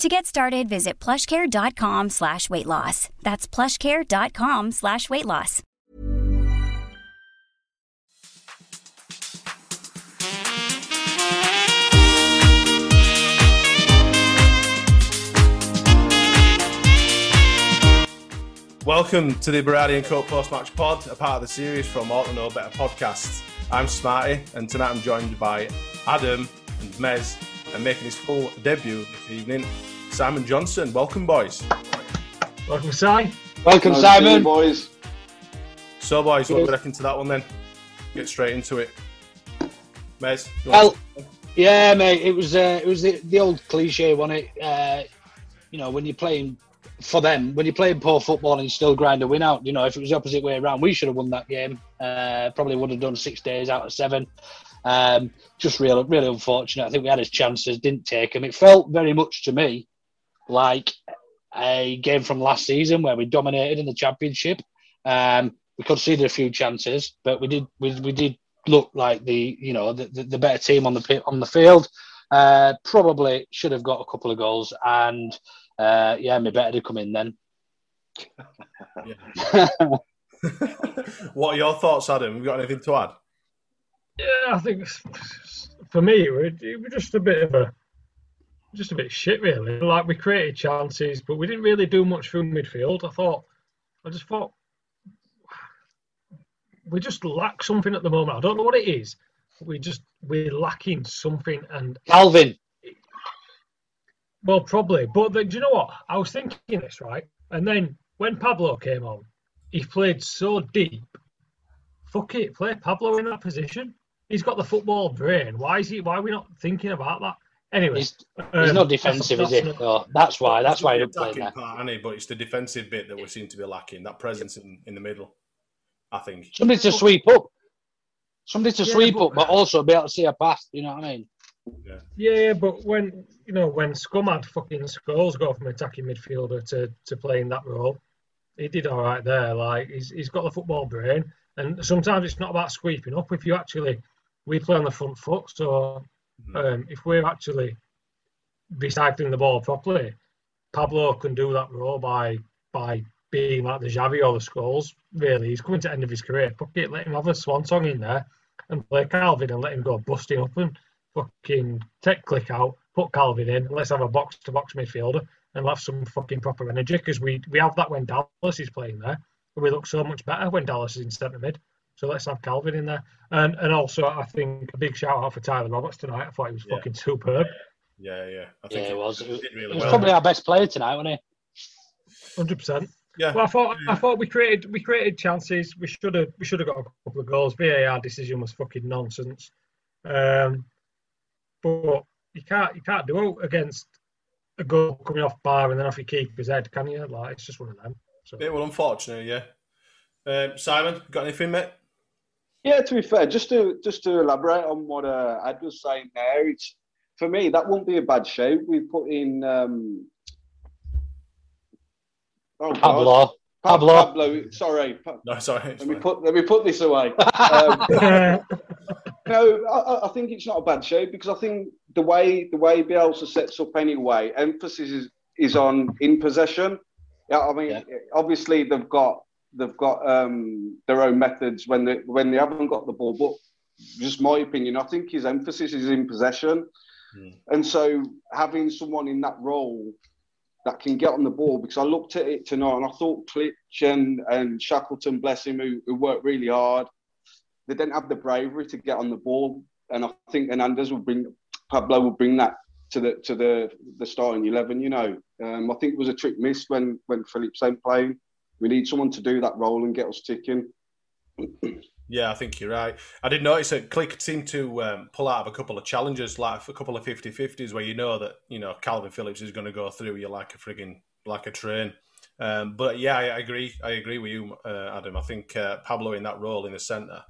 To get started, visit plushcare.com/weightloss. That's plushcare.com/weightloss. Welcome to the Berardi and Co. Post-Match Pod, a part of the series from All To Know Better Podcasts. I'm Smarty, and tonight I'm joined by Adam and Mez, and making his full debut this evening, Simon Johnson. Welcome, boys. Welcome, Si. Welcome, Simon. Boys. So, boys, what do we reckon to that one then? Get straight into it. Mez? Well, yeah, mate, it was the old cliche, wasn't it? You know, when you're playing... For them, when you're playing poor football and you still grind a win out, you know, if it was the opposite way around, we should have won that game. Probably would have done 6 days out of seven. Just really unfortunate. I think we had his chances, didn't take them. It felt very much to me like a game from last season where we dominated in the Championship. We conceded a few chances, but we did look like the better team on the field. Probably should have got a couple of goals and. My better to come in then. What are your thoughts, Adam? Have you got anything to add? Yeah, I think for me, it was just a bit shit, really. Like, we created chances, but we didn't really do much through midfield. I just thought we just lack something at the moment. I don't know what it is. We're lacking something. And Kalvin. Well, probably. But then, do you know what? I was thinking this, right? And then when Pablo came on, he played so deep. Fuck it, play Pablo in that position. He's got the football brain. Why are we not thinking about that? Anyway. He's not defensive, is he? That's why. That's why he didn't play that. But it's the defensive bit that we seem to be lacking, that presence in the middle, I think. Somebody to sweep up, but also be able to see a pass, you know what I mean? Yeah, but when Scumad fucking Scholes go from attacking midfielder to playing that role, he did all right there. Like, he's got the football brain, and sometimes it's not about sweeping up. If you actually, we play on the front foot, so if we're actually recycling the ball properly, Pablo can do that role by being like the Xavi or the Scholes. Really, he's coming to the end of his career. Fuck it, let him have a swan song in there and play Kalvin and let him go busting up and. Fucking take Klich out, put Kalvin in, let's have a box-to-box midfielder and have some fucking proper energy, because we have that when Dallas is playing there, and we look so much better when Dallas is in centre mid. So let's have Kalvin in there. And also, I think a big shout-out for Tyler Roberts tonight. I thought he was fucking superb. Yeah. I think he was. He was probably our best player tonight, wasn't he? 100%. Yeah. Well, I thought we created chances. We should have got a couple of goals. VAR decision was fucking nonsense. But you can't do it against a goal coming off bar and then off your keeper's head, can you? Like, it's just one of them. So. Yeah, well, unfortunately, yeah. Simon, got anything, mate? Yeah, to be fair, just to elaborate on what Ed was saying there, it's, for me, that wouldn't be a bad shout. We put in Pablo. Sorry. No, sorry. Let me put this away. No, I think it's not a bad show because I think the way Bielsa sets up anyway, emphasis is on in possession. Yeah, I mean, obviously they've got their own methods when they haven't got the ball. But just my opinion, I think his emphasis is in possession, and so having someone in that role that can get on the ball, because I looked at it tonight and I thought Klich and Shackleton, bless him, who worked really hard, they didn't have the bravery to get on the ball, and I think Hernandez Pablo will bring that to the starting 11. You know, I think it was a trick miss when Phillips ain't playing. We need someone to do that role and get us ticking. Yeah, I think you're right. I did notice that Klich seemed to pull out of a couple of challenges, like a couple of 50-50s, where you know that, you know, Kalvin Phillips is going to go through you like a train. But yeah, I agree with you, Adam. I think Pablo in that role in the centre,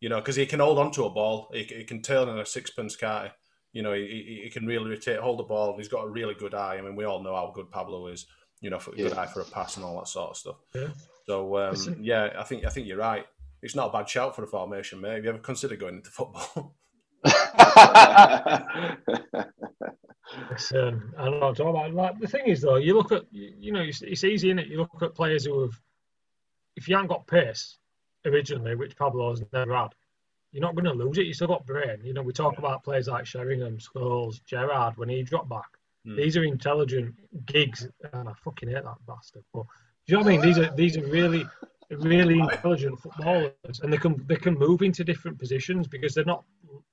you know, because he can hold on to a ball, he can turn on a sixpence, can't he? You know, he can really hold the ball, and he's got a really good eye. I mean, we all know how good Pablo is, you know, good eye for a pass and all that sort of stuff. Yeah. So yeah, I think you're right. It's not a bad shout for a formation, mate. Have you ever considered going into football? I don't know what I'm talking about. Like, the thing is, though, you look at, you know, it's easy, isn't it? You look at players who have, if you haven't got pace originally, which Pablo's never had, you're not going to lose it. You still got brain. You know, we talk about players like Sheringham, Scholes, Gerrard, when he dropped back. These are intelligent gigs, and I fucking hate that bastard. But do you know what I mean? These are really intelligent footballers, and they can move into different positions because they're not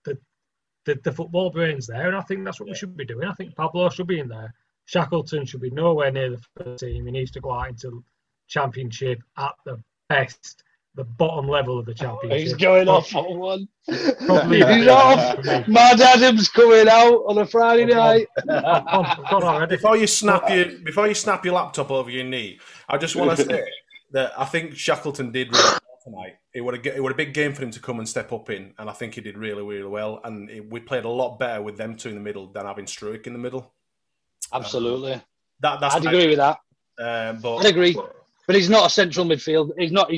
the football brains there, and I think that's what we should be doing. I think Pablo should be in there. Shackleton should be nowhere near the first team. He needs to go out into Championship at the best, the bottom level of the Championship. He's going off on one. He's off. Mad Adam's coming out on a Friday night. I've gone already. Before you snap your laptop over your knee, I just want to say that I think Shackleton did really well tonight. It was a big game for him to come and step up in, and I think he did really, really well. And we played a lot better with them two in the middle than having Struick in the middle. Absolutely. I'd agree with that. I'd agree. But he's not a central midfield. He's not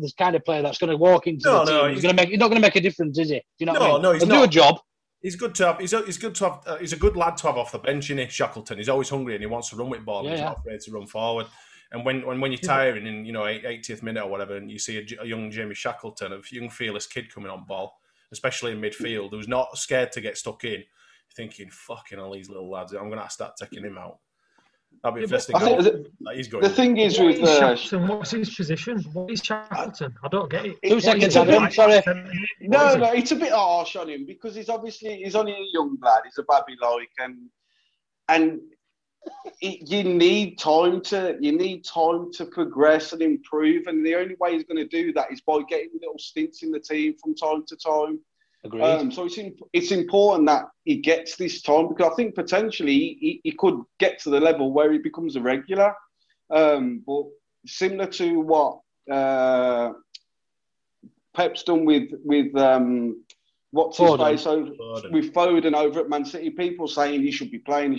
this kind of player that's going to walk into the team. He's not going to make a difference, is he? Do you know what I mean? No, he's not. He'll do a job. He's good to have. He's a good lad to have off the bench, isn't he, Shackleton? He's always hungry and he wants to run with ball. He's not afraid to run forward. And when you're tiring in, you know, 80th minute or whatever, and you see a young Jamie Shackleton, a young fearless kid coming on ball, especially in midfield, who's not scared to get stuck in, thinking, fucking all these little lads, I'm going to have to start taking him out. That'd be interesting. The thing is with what's his position? What is Shackleton? I don't get it. 2 seconds, Adam. Sorry. No, it's a bit harsh on him because he's only a young lad. He's a baby like, and. You need time to progress and improve, and the only way he's going to do that is by getting little stints in the team from time to time. Agreed. So it's important that he gets this time because I think potentially he could get to the level where he becomes a regular. But similar to what Pep's done with what's his face with Foden over at Man City, people saying he should be playing.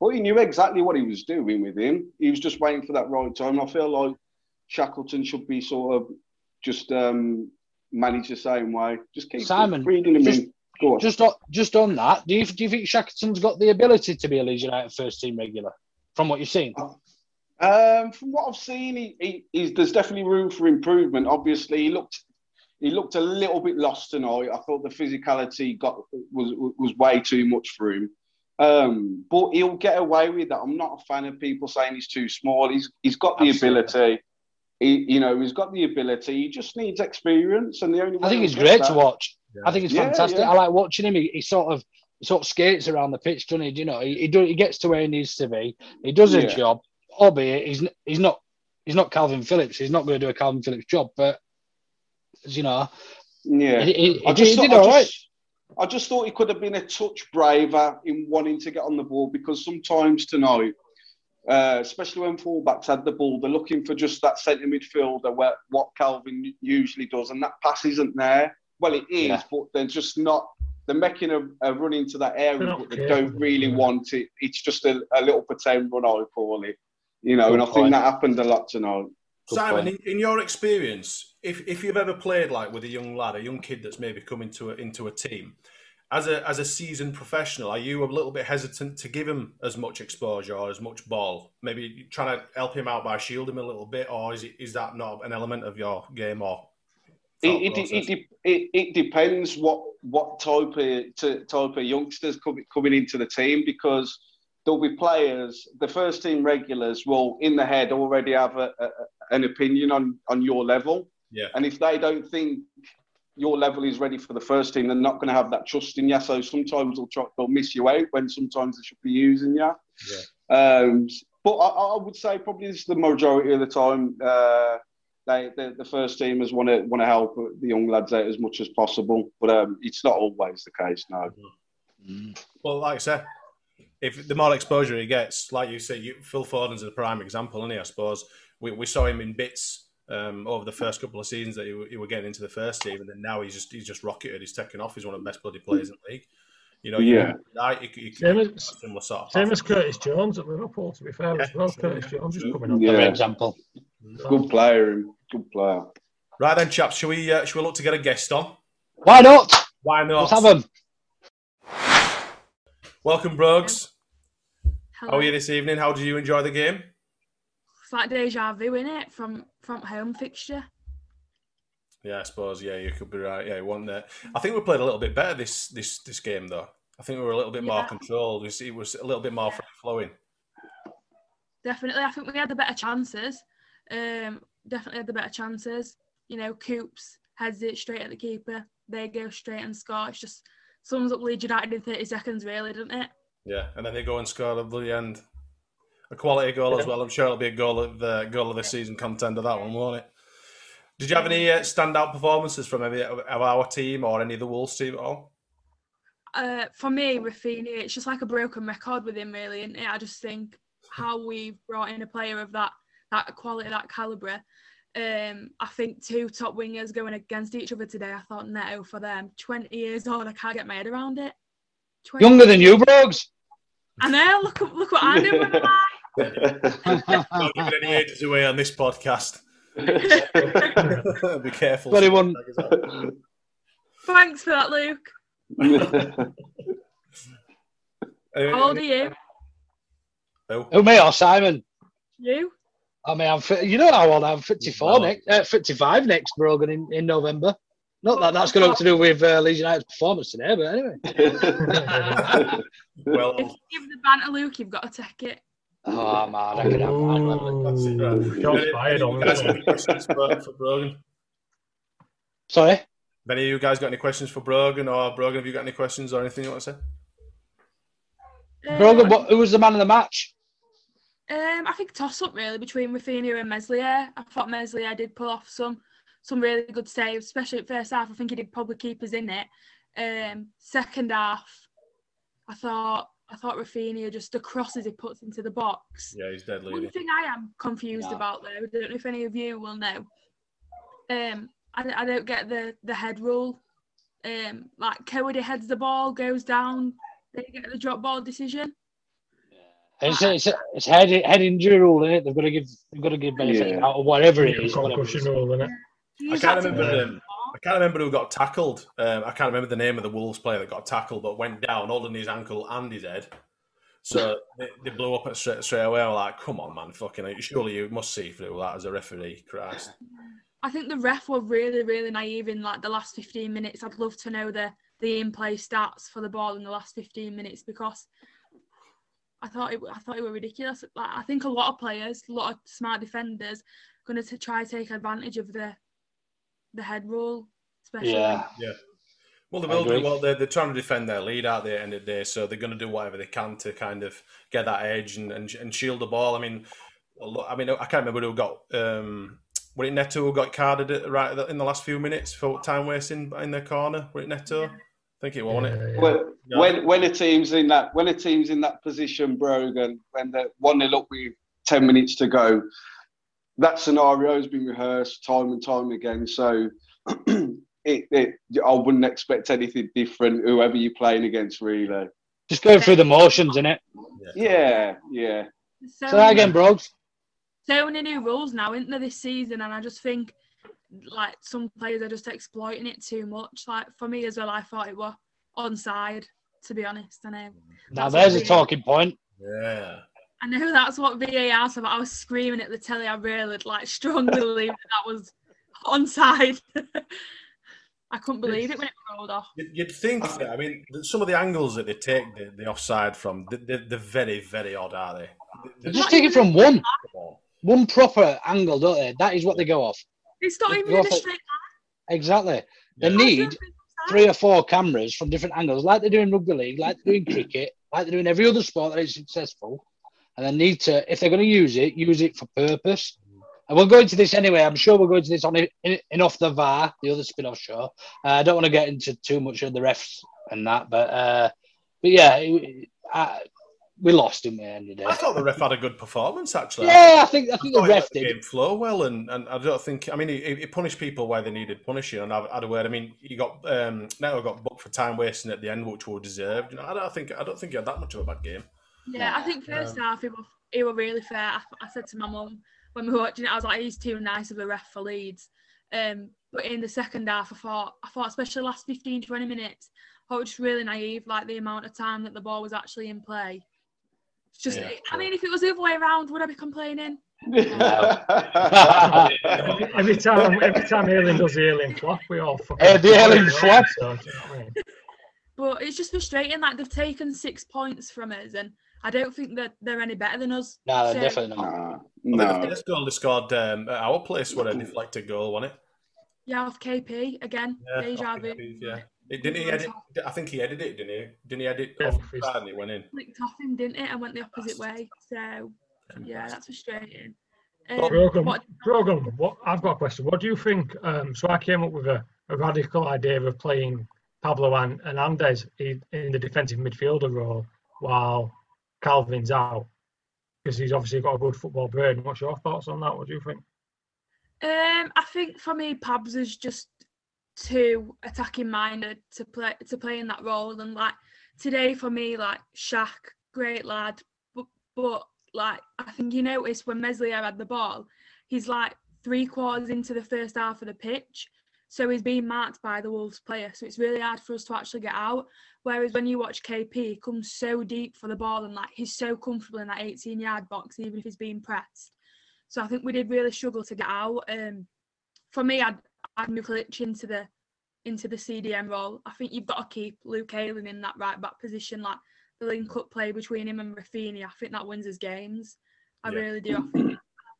But he knew exactly what he was doing with him. He was just waiting for that right time. I feel like Shackleton should be sort of just managed the same way. Just keep reading him in. Go on. Just on that, do you think Shackleton's got the ability to be a Leeds United first team regular from what you've seen? From what I've seen, there's definitely room for improvement. Obviously, he looked a little bit lost tonight. I thought the physicality was way too much for him. But he'll get away with that. I'm not a fan of people saying he's too small. He's got the ability. He's got the ability. He just needs experience, and the only way I think he's great to watch. Yeah. I think it's fantastic. Yeah. I like watching him. He sort of skates around the pitch, doesn't he? You know, he gets to where he needs to be. He does his job, albeit he's not he's not Kalvin Phillips. He's not going to do a Kalvin Phillips job, but, you know... Yeah. I just thought he could have been a touch braver in wanting to get on the ball, because sometimes tonight, especially when fullbacks had the ball, they're looking for just that centre midfielder where what Kalvin usually does, and that pass isn't there. Well, it is, but they're just not... They're making a run into that area, but they don't really want it. It's just a little pretend run, I call it. You know, and I think that happened a lot tonight. Simon, in your experience, if you've ever played like with a young lad, a young kid that's maybe come into a team, as a seasoned professional, are you a little bit hesitant to give him as much exposure or as much ball? Maybe trying to help him out by shielding him a little bit, or is that not an element of your game? Or it depends what type of youngsters coming into the team, because there'll be players, the first team regulars will, in the head, already have an opinion on your level. Yeah. And if they don't think your level is ready for the first team, they're not going to have that trust in you. So sometimes they'll miss you out when sometimes they should be using you. Yeah. But I would say probably this is the majority of the time, the first teamers want to help the young lads out as much as possible. But it's not always the case, no. Mm-hmm. Well, like I said, if the more exposure he gets, like you say, Phil Foden's a prime example, isn't he? I suppose we saw him in bits over the first couple of seasons that he were getting into the first team, and then now he's just rocketed. He's taken off. He's one of the best bloody players in the league. You know, same as Curtis Jones at Liverpool. To be fair, as well, Curtis Jones is coming up. Yeah. Another example. Good player. Good player. Right then, chaps, shall we look to get a guest on? Why not? Why not? Let's have him. Welcome, Brogues. Hello. How are you this evening? How did you enjoy the game? It's like deja vu, isn't it? From home fixture. Yeah, I suppose. Yeah, you could be right. Yeah, you won there. I think we played a little bit better this game, though. I think we were a little bit more controlled. It was a little bit more free flowing. Definitely. I think we had the better chances. You know, Coops heads it straight at the keeper. They go straight and score. It's just... sums up Leeds United in 30 seconds, really, doesn't it? Yeah, and then they go and score at the end. A quality goal as well. I'm sure it'll be a goal of the season contender, that one, won't it? Did you have any standout performances from any of our team or any of the Wolves team at all? For me, Rafinha, it's just like a broken record with him, really, isn't it? I just think how we brought in a player of that quality, that calibre. I think two top wingers going against each other today. I thought Neto for them, 20 years old, I can't get my head around it. Younger than you, Brogues. I know, look what I do with my life. Don't give any ages away on this podcast. Be careful. Thanks for that, Luke. How old are you? Who, me or Simon? You? I mean, you know how old I am, 55 next, Brogan, in November. Not that that's going to have to do with Leeds United's performance today, but anyway. Well, if you give the banter, Luke, you've got to take it. Oh, man, I could have mine. That's it, right. Sorry? Have any of you guys got any questions for Brogan, or Brogan, have you got any questions or anything you want to say? Brogan, who was the man of the match? I think toss-up, really, between Rafinha and Meslier. I thought Meslier did pull off some really good saves, especially at first half. I think he did probably keep us in it. Second half, I thought Rafinha, just the crosses he puts into the box. Yeah, he's deadly. One thing I am confused about, though, I don't know if any of you will know. I don't get the head rule. Like, Cody heads the ball, goes down, they get the drop ball decision. It's head injury rule, isn't it? They've got to give benefit out of whatever it is. I can't remember who got tackled. I can't remember the name of the Wolves player that got tackled, but went down holding his ankle and his head. So they blew up straight away. I was like, come on, man, fucking! Surely you must see through that as a referee, Christ. I think the ref were really, really naive in like the last 15 minutes. I'd love to know the in-play stats for the ball in the last 15 minutes, because I thought it were ridiculous. Like, I think a lot of players, a lot of smart defenders, are going to try to take advantage of the head rule, especially. Yeah. Well, they will do. Well, they're trying to defend their lead at the end of the day, so they're going to do whatever they can to kind of get that edge and shield the ball. I mean, I mean, I can't remember who got. Were it Neto who got carded right in the last few minutes for time wasting in their corner? Were it Neto? I think it won it. Well, yeah. When a team's in that position, Brogan, when they're 1-0 up with 10 minutes to go, that scenario has been rehearsed time and time again. So I wouldn't expect anything different. Whoever you're playing against, really, just going through the motions, innit? Yeah. So that again, Brogs. So many new rules now, isn't there, this season? And I just think, like, some players are just exploiting it too much. Like, for me as well, I thought it was onside, to be honest. And now there's a talking point. Yeah. I know that's what VAR's about. I was screaming at the telly. I really, like, strongly believe that was onside. I couldn't believe it when it rolled off. You'd think that. I mean, some of the angles that they take the offside from, they're very, very odd, aren't they? They just take it from one proper angle, don't they? That is what they go off. It's not even in a straight line. Exactly. They need 3 or 4 cameras from different angles, like they do in rugby league, like they do in cricket, like they do in every other sport that is successful. And they need to, if they're going to use it for purpose. And we'll go into this anyway. I'm sure we'll go into this on in Off the VAR, the other spin-off show. I don't want to get into too much of the refs and that, but yeah, we lost in the end of the day. I thought the ref had a good performance, actually. Yeah, I think the ref did. The game flow well, and I don't think... I mean, he punished people where they needed punishing, and I'd a word. I mean, he got... Neto got booked for time wasting at the end, which were deserved. You know, I don't think he had that much of a bad game. Yeah, I think first half, he was really fair. I said to my mum, when we were watching it, I was like, he's too nice of a ref for Leeds. But in the second half, I thought, especially the last 15, 20 minutes, I was just really naive, like the amount of time that the ball was actually in play. Just, yeah, I mean, if it was the other way around, would I be complaining? every time Ailing does the Ailing flop, we all fucking... the Ailing flop! So, do you know what I mean? But it's just frustrating, like, they've taken 6 points from us, and I don't think that they're any better than us. No, they're definitely not. No. This goal they scored at our place, where a deflected goal, wasn't it? Yeah, off KP, again. Yeah, deja vu. Yeah. Didn't he edit? I think he edited it, didn't he? Didn't he edit off the side and it went in? Clicked off him, didn't it? And went the opposite way. So, yeah, that's frustrating. Brogan, I've got a question. What do you think? So I came up with a radical idea of playing Pablo and Hernandez in the defensive midfielder role while Calvin's out, because he's obviously got a good football brain. What's your thoughts on that? What do you think? I think for me, Pabs is just too attacking minded to play in that role. And like today for me, like Shaq, great lad, but like I think you notice when Meslier had the ball, he's like 3/4 into the first half of the pitch, so he's being marked by the Wolves player, so it's really hard for us to actually get out. Whereas when you watch KP, he comes so deep for the ball, and like he's so comfortable in that 18-yard box, even if he's being pressed. So I think we did really struggle to get out. For me, I'd move Klich into the CDM role. I think you've got to keep Luke Ayling in that right back position, like the link-up play between him and Rafinha. I think that wins us games. I really do. I think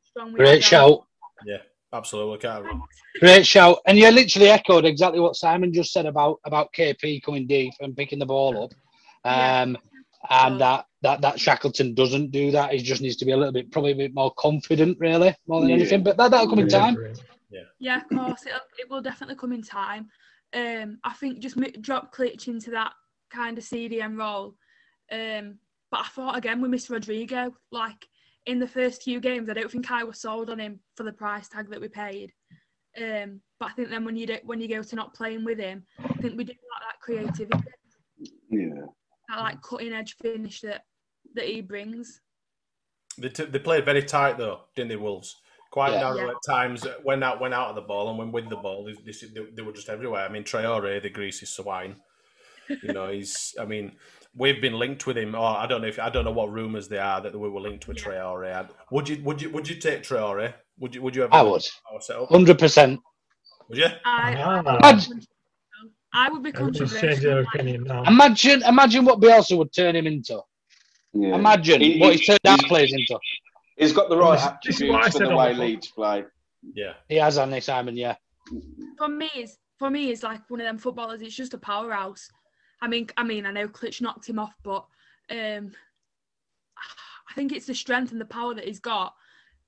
strong. Great shout. Yeah, absolutely. Great shout. And you literally echoed exactly what Simon just said about KP coming deep and picking the ball up. And that Shackleton doesn't do that. He just needs to be probably a bit more confident, really, more than anything. But that'll come in time. Yeah, of course, it will definitely come in time. I think just drop Klich into that kind of CDM role. But I thought, again, we missed Rodrigo. Like, in the first few games, I don't think I was sold on him for the price tag that we paid. But I think then when you go to not playing with him, I think we do like that creativity. Yeah. That, like, cutting-edge finish that he brings. They played very tight, though, didn't they, Wolves? Quite narrow at times. When out of the ball and when with the ball, they were just everywhere. I mean, Traore, the greasy swine. You know, we've been linked with him. I don't know what rumours they are that we were linked with Traore. Would you take Traore? Would you ever? I would. 100%. Would you? I would be controversial. Imagine what Bielsa would turn him into. Yeah. Imagine what he turned our players into. He's got the right attributes for the way Leeds play. Yeah, he has, hasn't he, Simon? Yeah. For me, it's like one of them footballers. It's just a powerhouse. I mean, I know Klich knocked him off, but I think it's the strength and the power that he's got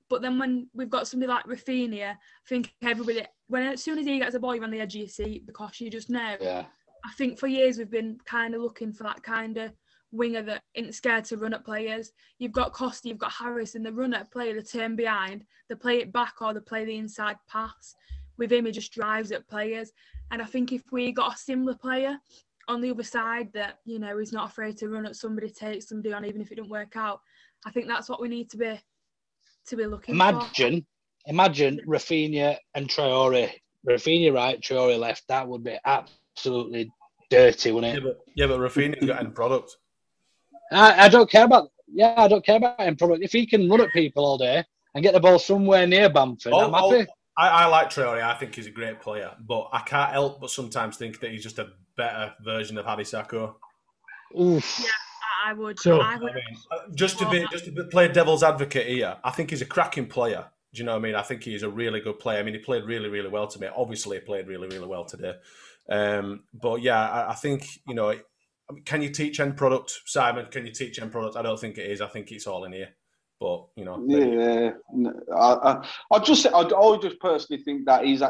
But then when we've got somebody like Rafinha, I think everybody, as soon as he gets a ball, you're on the edge of your seat because you just know. Yeah. I think for years we've been kind of looking for that kind of winger that isn't scared to run at players. You've got Costa, you've got Harris, and the runner player, the turn behind, they play it back or they play the inside pass. With him, he just drives at players. And I think if we got a similar player on the other side that, you know, he's not afraid to run at somebody, take somebody on, even if it doesn't work out, I think that's what we need to be looking for. Imagine Rafinha and Traore. Rafinha right, Traore left. That would be absolutely dirty, wouldn't it? Yeah, but Rafinha's got end product. I don't care about end product. If he can run at people all day and get the ball somewhere near Bamford, I'm happy. I like Traore. I think he's a great player, but I can't help but sometimes think that he's just a better version of Hadi Sacko. Oof. Yeah, I would. So, just to play devil's advocate here, I think he's a cracking player. Do you know what I mean? I think he's a really good player. I mean, he played really, really well to me. Obviously, he played really, really well today. But yeah, I think, you know, can you teach end product, Simon? Can you teach end product? I don't think it is. I think it's all in here. But you know, I just personally think that he's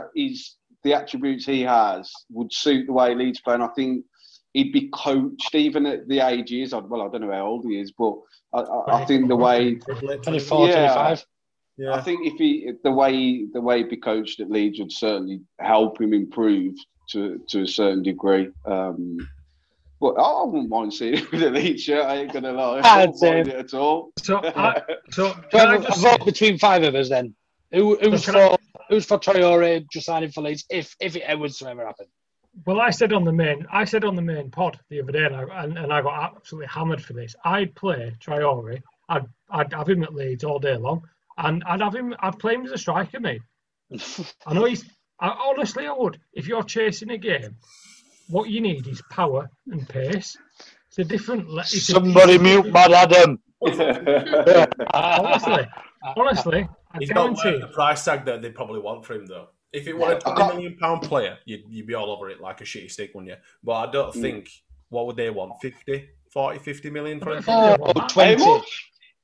the attributes he has would suit the way Leeds play, and I think he'd be coached even at the age he is. Well, I don't know how old he is, but I think the way 24, 25. Yeah, I think the way he'd be coached at Leeds would certainly help him improve to a certain degree. But I wouldn't mind seeing it with a Leeds shirt, I ain't going to lie. I wouldn't mind it at all. So, between five of us then. Who's for Traore just signing for Leeds if it would ever happen? Well, I said on the main pod the other day, and I got absolutely hammered for this. I'd play Traore. I'd have him at Leeds all day long. And I'd play him as a striker, mate. I know honestly, I would. If you're chasing a game, what you need is power and pace. It's a different... Somebody mute Mad Adam. Honestly, I guarantee... He's not the price tag that they probably want for him, though. If it were a £20 million player, you'd be all over it like a shitty stick, wouldn't you? But I don't think... What would they want? 50? 40, 50 million for him? 20.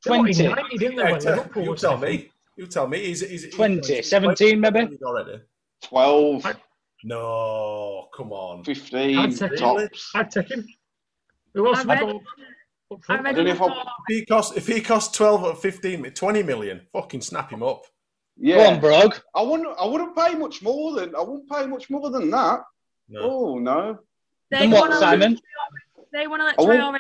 20. 90, didn't they? You tell me. You tell me. He's 20. 17, maybe? Already. 12. No, come on. 15. I'd take him. Who else? If he cost 12 or 15, 20 million, fucking snap him up. Yeah. Go on, Brog. I wouldn't pay much more than. I wouldn't pay much more than that. No. Oh no. They want Simon. They want to let Traore know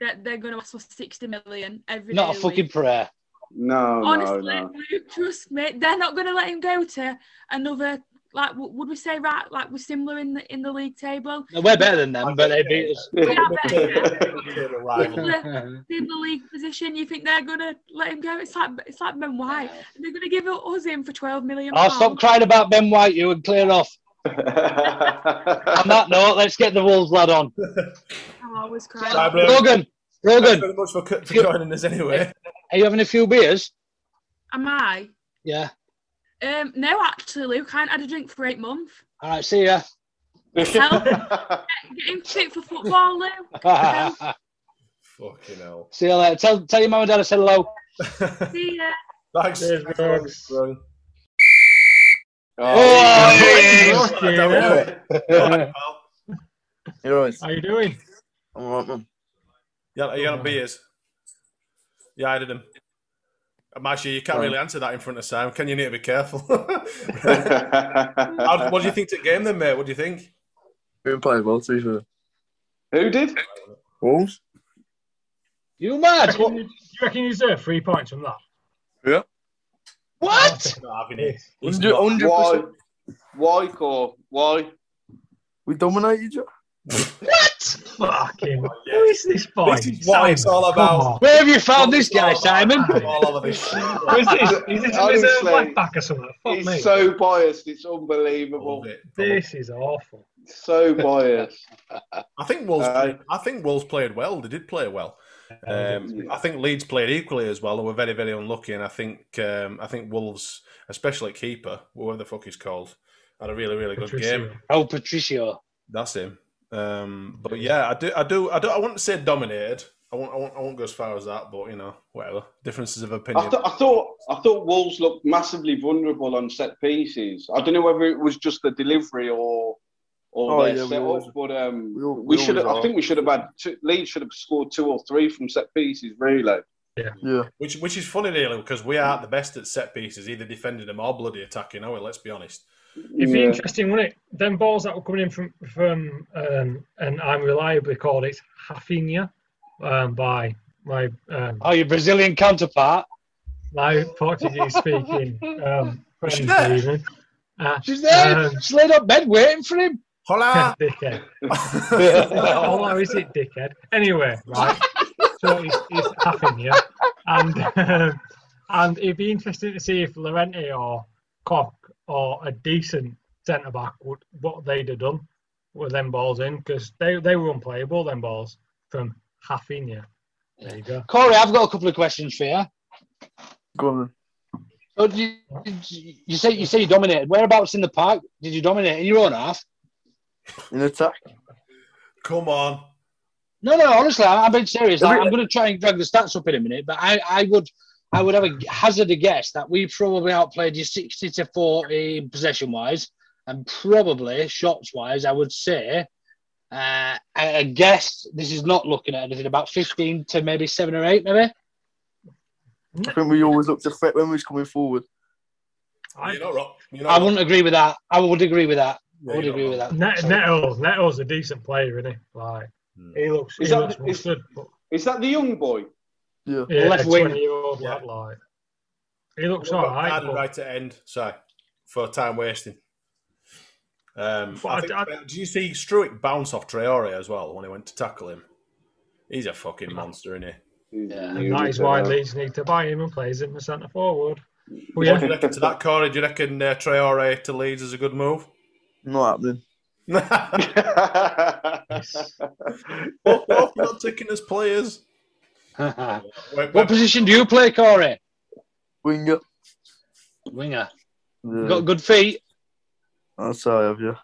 that they're going to ask for 60 million every. Not a fucking prayer. No. Honestly, no. Trust me, they're not going to let him go to another. Like, would we say, right, like, we're similar in the league table? No, we're better than them, but they beat us. We're not better than in the league position, you think they're going to let him go? It's like Ben White. They're going to give us him for £12 million. I'll stop crying about Ben White, you, and clear off. On that note, let's get the Wolves lad on. I always cry. Rogan. Thanks very much for joining us anyway. Are you having a few beers? Am I? Yeah. No, actually, Luke, I ain't had a drink for 8 months. All right, see ya. Getting fit for football, Luke. Fucking hell. See you later. Tell your mum and dad I said hello. See ya. Thanks. How you doing? I'm all right, man. Are you on beers? Yeah, I did them. Imagine you can't really answer that in front of Sam, can you? Need to be careful. What do you think to the game then, mate? What do you think? We played well, to be fair. Who did? Wolves. You mad? Do you reckon you deserve 3 points from that? Yeah. What? 100%. Why, Cor? Why? We dominated you. What? Fucking who is this boy? This is what Simon. It's all about. Where have you found this guy, Simon? All of this. Is this a reserve left back or something? Fuck he's me. So biased. It's unbelievable. This is awful. So biased. I think Wolves played well. They did play well. I think Leeds played equally as well. They were very, very unlucky, and I think Wolves, especially keeper, whatever the fuck he's called, had a really, really good game. Oh, Patricio. That's him. But yeah, I wouldn't say dominated. I won't go as far as that, but you know, whatever. Differences of opinion. I thought Wolves looked massively vulnerable on set pieces. I don't know whether it was just the delivery or their set up, but I think we should have had Leeds should have scored 2 or 3 from set pieces, really. Yeah. Which is funny, really, because we aren't the best at set pieces, either defending them or bloody attacking. Oh, let's be honest. It'd be interesting, wouldn't it? Them balls that were coming in from and I'm reliably called it Rafinha by my your Brazilian counterpart, my Portuguese speaking friend. She's there. Even. She's there. She's laid up bed waiting for him. Hola, dickhead. Hola, is it dickhead? Anyway, right. So it's Rafinha, and it'd be interesting to see if Llorente or Koch or a decent centre back would what they'd have done with them balls in, because they were unplayable, them balls from Rafinha. There you go. Corey, I've got a couple of questions for you. Go on. So you say you dominated. Whereabouts in the park did you dominate? In your own half? In attack. Come on. No, honestly, I'm being serious. I'm going to try and drag the stats up in a minute, but I would have a hazard a guess that we probably outplayed you 60-40 possession-wise, and probably shots-wise, I would say, I guess this is not looking at anything, about 15 to maybe 7 or 8, maybe? I think we always looked a threat when we was coming forward. You're not wrong. I would agree with that. Yeah, I would agree with that. Neto's a decent player, isn't he? Like, he looks... Is that the young boy? Yeah, left wing. 20-year-old lad, like. He looks alright. Right at end, sorry, for time wasting. Do you see Struick bounce off Traore as well when he went to tackle him? He's a fucking monster, isn't he? Yeah, and that is why Leeds need to buy him and play him as centre forward. Well, yeah. What do you reckon to that, Corey? Do you reckon Traore to Leeds is a good move? Not happening. Both not taking as players. What position do you play, Corey? Winger. Winger. Yeah. Got good feet. I'm sorry, have you?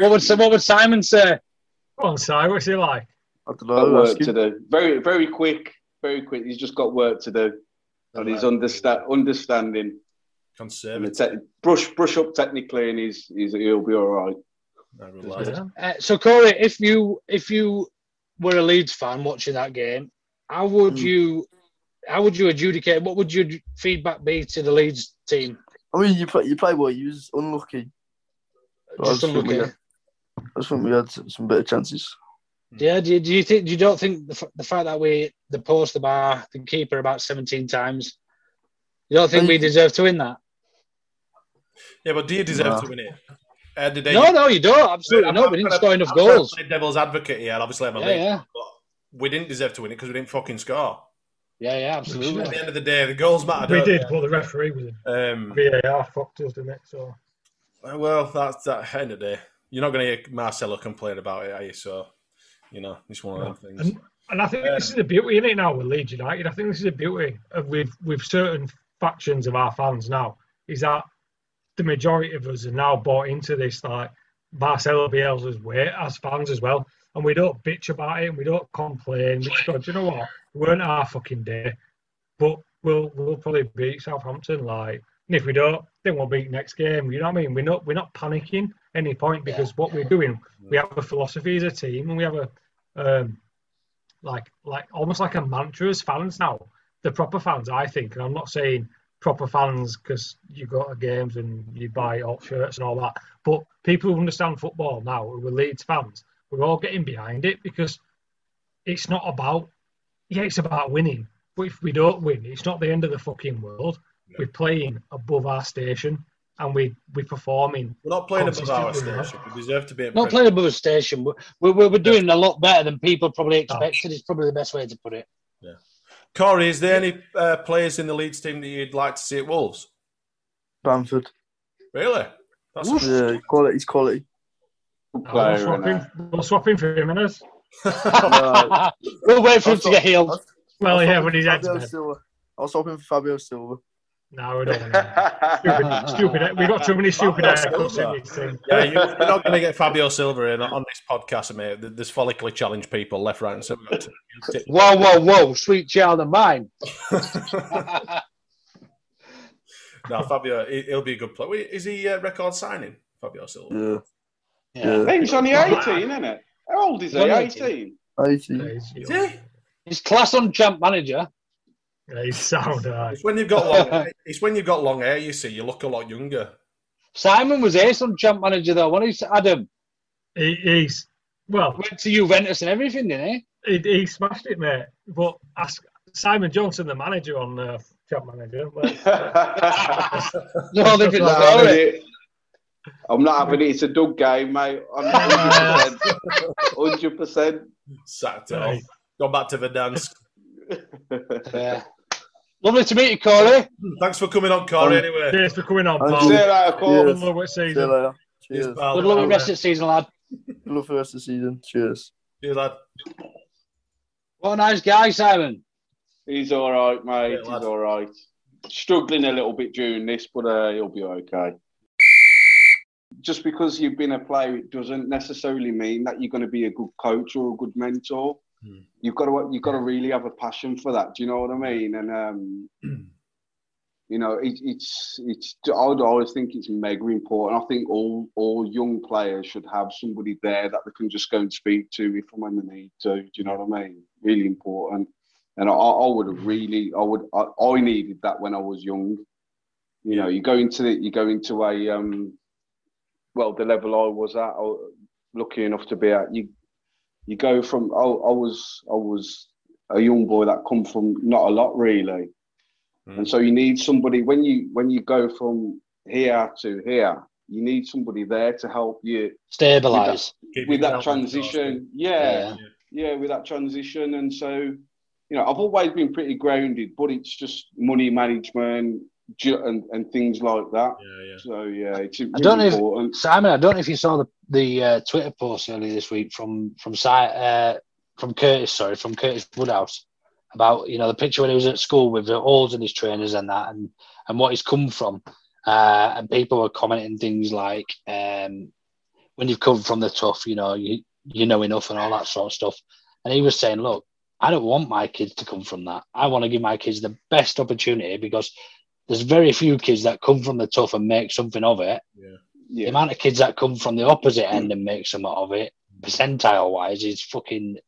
What would Simon say? Go on, Si, what's he like? I don't know. Got work to do. Very, very quick. Very quick. He's just got work to do. And he's understanding. Conservative. Brush up technically, and he'll be all right. So, Corey, if you were a Leeds fan watching that game, how would you adjudicate? What would your feedback be to the Leeds team? I mean, you play well. You was unlucky. I just think we had some better chances. Yeah. Do you think the fact that we the post the bar the keeper about 17 times? You don't think we deserve to win that? Yeah, but do you deserve to win it? No, you don't. Absolutely not. We didn't score enough goals. I'm devil's advocate here. Obviously, I'm a league. Yeah. But we didn't deserve to win it because we didn't fucking score. Yeah, absolutely. Which, at the end of the day, the goals matter. We did, but the referee was VAR fucked us, didn't it? So. Well, that's that end of the day. You're not going to hear Marcelo complain about it, are you? So, you know, it's one of them things. And I think this is the beauty in it now with Leeds United. I think this is the beauty with certain factions of our fans now is that the majority of us are now bought into this, like Marcelo Bielsa's way as fans as well, and we don't bitch about it and we don't complain. We just go, do you know what? It weren't our fucking day, but we'll probably beat Southampton. Like, and if we don't, then we'll beat next game. You know what I mean? We're not panicking at any point because what we're doing, we have a philosophy as a team, and we have a like almost like a mantra as fans now. The proper fans, I think, and I'm not saying proper fans because you go to games and you buy alt shirts and all that. But people who understand football now, who are Leeds fans, we're all getting behind it because it's not about... Yeah, it's about winning. But if we don't win, it's not the end of the fucking world. Yeah. We're playing above our station and we're performing... We're not playing above our station. We deserve to be... Not playing above our station. We're doing a lot better than people probably expected. It's probably the best way to put it. Yeah. Corey, is there any players in the Leeds team that you'd like to see at Wolves? Bamford. Really? Yeah, he's quality. We'll swap him for Jimenez. We'll wait for him to get healed. Well, yeah, when he's out. I'll swap him for Fabio Silva. No, we don't. Stupid. We've got too many stupid haircuts in this thing. Yeah, you're not going to get Fabio Silva in on this podcast, mate. There's follically challenged people left, right, and center. Whoa! Sweet child of mine. No, Fabio, he'll be a good player. Is he a record signing, Fabio Silva? Yeah. I think he's only 18, isn't it? How old is he? 18. Is he? He's class on champ manager. Yeah, he's sound. It's when you've got long hair. You see, you look a lot younger. Simon was ace on champ manager though. When he's Adam, he's well went to Juventus and everything, didn't he? He smashed it, mate. But ask Simon Johnson, the manager on champ manager. No, they didn't know it. I'm not having it. It's a dog game, mate. I'm 100%. Sacked off. Gone back to the dance. Yeah. Lovely to meet you, Corey. Thanks for coming on, Corey. Anyway, cheers for coming on, pal. See you later, Corey. Good luck with season. Cheers. Good luck with the rest of the season, lad. Good luck for the rest of the season. Cheers. Cheers, lad. What a nice guy, Simon. He's all right, mate. Yeah, he's all right. Struggling a little bit during this, but he'll be okay. Just because you've been a player, it doesn't necessarily mean that you're going to be a good coach or a good mentor. You've got to really have a passion for that. Do you know what I mean? And you know, it's. I would always think it's mega important. I think all young players should have somebody there that they can just go and speak to if and when they need to. Do you know what I mean? Really important. And I needed that when I was young. You know, you go into a well, the level I was at, I was lucky enough to be at. You go from I was a young boy that come from not a lot really, and so you need somebody when you go from here to here, you need somebody there to help you stabilize with that transition. Yeah, with that transition, and so you know I've always been pretty grounded, but it's just money management and things like that. Yeah. So yeah, it's really important. Simon, I don't know if you saw the Twitter post earlier this week from Curtis Woodhouse about the picture when he was at school with the holes in his trainers and that and what he's come from. And people were commenting things like when you've come from the tough, you know enough and all that sort of stuff. And he was saying, look, I don't want my kids to come from that. I want to give my kids the best opportunity because there's very few kids that come from the tough and make something of it. Yeah. Yeah. The amount of kids that come from the opposite end and make something of it, percentile-wise, is fucking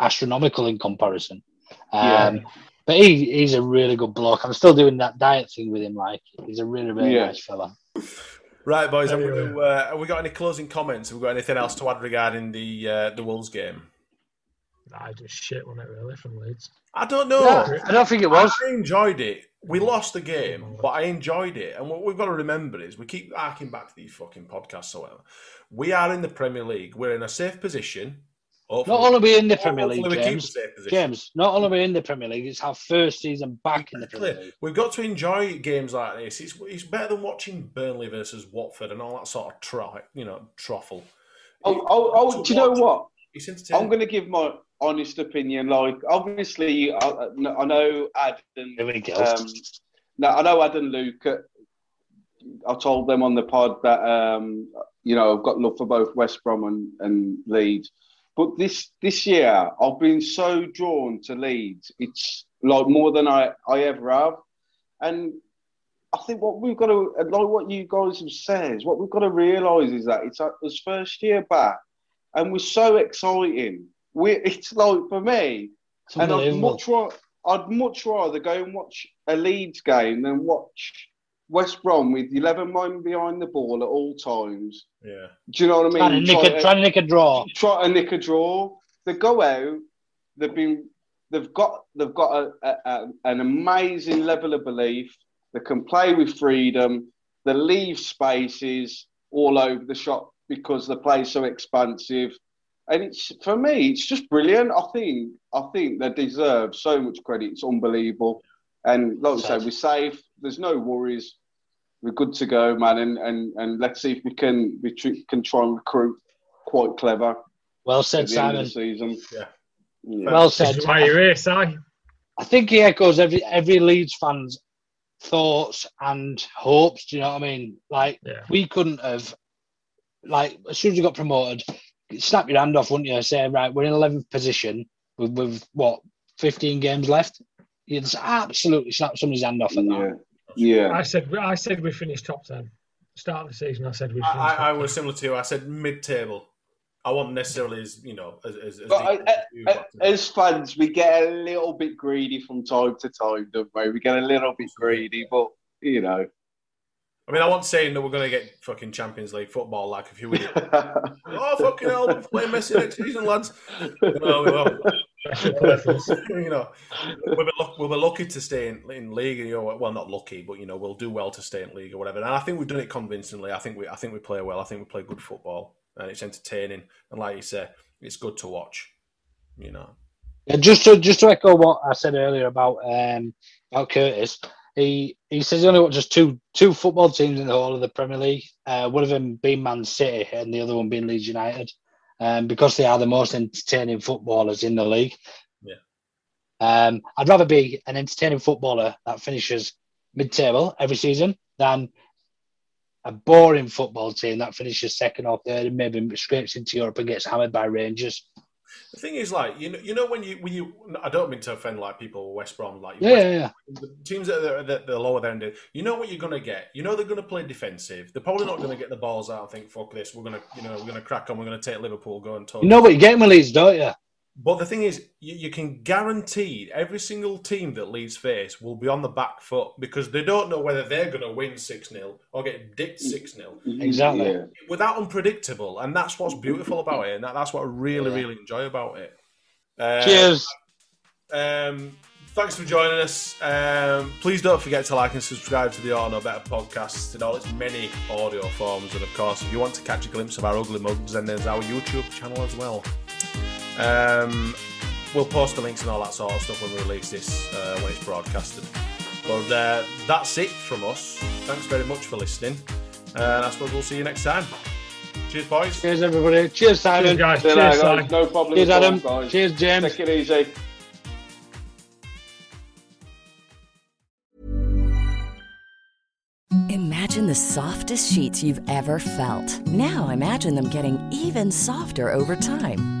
astronomical in comparison. But he's a really good bloke. I'm still doing that diet thing with him. Like, he's a really, really nice fella. Right, boys. Have we got any closing comments? Have we got anything else to add regarding the Wolves game? I just shit on it, really, from Leeds. I don't know. No, I don't think it was. I enjoyed it. We lost the game, but I enjoyed it. And what we've got to remember is we keep harking back to these fucking podcasts or whatever. We are in the Premier League. We're in a safe position. Hopefully, not only are we in the Premier League, James, not only are we in the Premier League, it's our first season back in the Premier League. We've got to enjoy games like this. It's better than watching Burnley versus Watford and all that sort of truffle. Do you know what? It's entertaining. I'm going to give my honest opinion, like obviously, I know Ad and Luke. I told them on the pod that I've got love for both West Brom and Leeds, but this year I've been so drawn to Leeds. It's like more than I ever have, and I think what we've got to, like what you guys have said, what we've got to realise is that it's his first year back, and we're so exciting. It's like for me, and I'd much rather go and watch a Leeds game than watch West Brom with 11 men behind the ball at all times. Yeah, do you know what I mean? Try to nick a draw. They go out. They've got an amazing level of belief. They can play with freedom. They leave spaces all over the shop because the play's so expansive. And it's, for me, it's just brilliant. I think they deserve so much credit. It's unbelievable. And like I say, we're safe. There's no worries. We're good to go, man. And let's see if we can try and recruit quite clever. Well said, Simon. Yeah. Yeah. Well said. Why you're here, Si? I think he echoes every Leeds fan's thoughts and hopes. Do you know what I mean? We couldn't have, as soon as we got promoted, snap your hand off, wouldn't you? Say, right, we're in 11th position with what, 15 games left? You'd absolutely snap somebody's hand off at that. Yeah. I said we finished top 10. Start of the season, I said we finished top 10. I was similar to you. I said mid-table. I wasn't necessarily as fans, we get a little bit greedy from time to time, don't we? We get a little bit greedy, but, you know. I mean, I wasn't saying that we're going to get fucking Champions League football like a few weeks ago. Oh, fucking hell, we'll play Messi next season, lads. We'll be lucky to stay in league. Well, not lucky, but, we'll do well to stay in league or whatever. And I think we've done it convincingly. I think we play well. I think we play good football. And it's entertaining, and like you say, it's good to watch. Yeah, just to echo what I said earlier about Curtis, he says he only watches two football teams in the whole of the Premier League. One of them being Man City, and the other one being Leeds United, because they are the most entertaining footballers in the league. Yeah. I'd rather be an entertaining footballer that finishes mid-table every season than a boring football team that finishes second or third and maybe scrapes into Europe and gets hammered by Rangers. The thing is, when you I don't mean to offend people West Brom, the teams that are the lower end, you know what you're going to get. You know they're going to play defensive. They're probably not going to get the balls out and think, "Fuck this, we're going to crack on. We're going to take Liverpool, go and talk." You know what you're getting with Leeds, don't you? But the thing is, you can guarantee every single team that Leeds face will be on the back foot because they don't know whether they're going to win 6-0 or get dicked 6-0. Exactly. Yeah. Without unpredictable, and that's what's beautiful about it, and that's what I really, really enjoy about it. Cheers. Thanks for joining us. Please don't forget to like and subscribe to the All To Know Better Podcasts in all its many audio forms. And, of course, if you want to catch a glimpse of our ugly mugs, then there's our YouTube channel as well. We'll post the links and all that sort of stuff when we release this when it's broadcasted, but that's it from us. Thanks very much for listening, and I suppose we'll see you next time. Cheers, boys. Cheers, everybody. Cheers, Simon. Cheers, guys. Cheers, Simon. No problem. Cheers, Adam. Guys. Cheers, James. Take it easy. Imagine the softest sheets you've ever felt. Now imagine them getting even softer over time.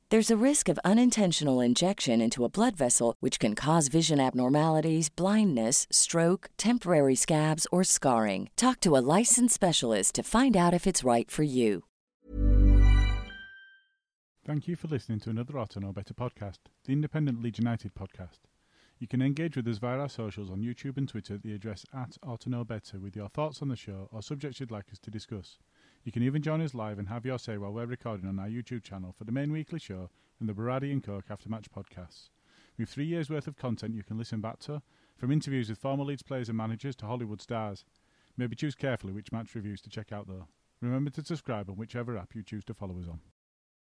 There's a risk of unintentional injection into a blood vessel, which can cause vision abnormalities, blindness, stroke, temporary scabs, or scarring. Talk to a licensed specialist to find out if it's right for you. Thank you for listening to another All To Know Better podcast, the independent Leeds United podcast. You can engage with us via our socials on YouTube and Twitter at the address @AllToKnowBetter with your thoughts on the show or subjects you'd like us to discuss. You can even join us live and have your say while we're recording on our YouTube channel for the main weekly show and the Berardi and Coke after-match podcasts. With 3 years' worth of content you can listen back to, from interviews with former Leeds players and managers to Hollywood stars. Maybe choose carefully which match reviews to check out though. Remember to subscribe on whichever app you choose to follow us on.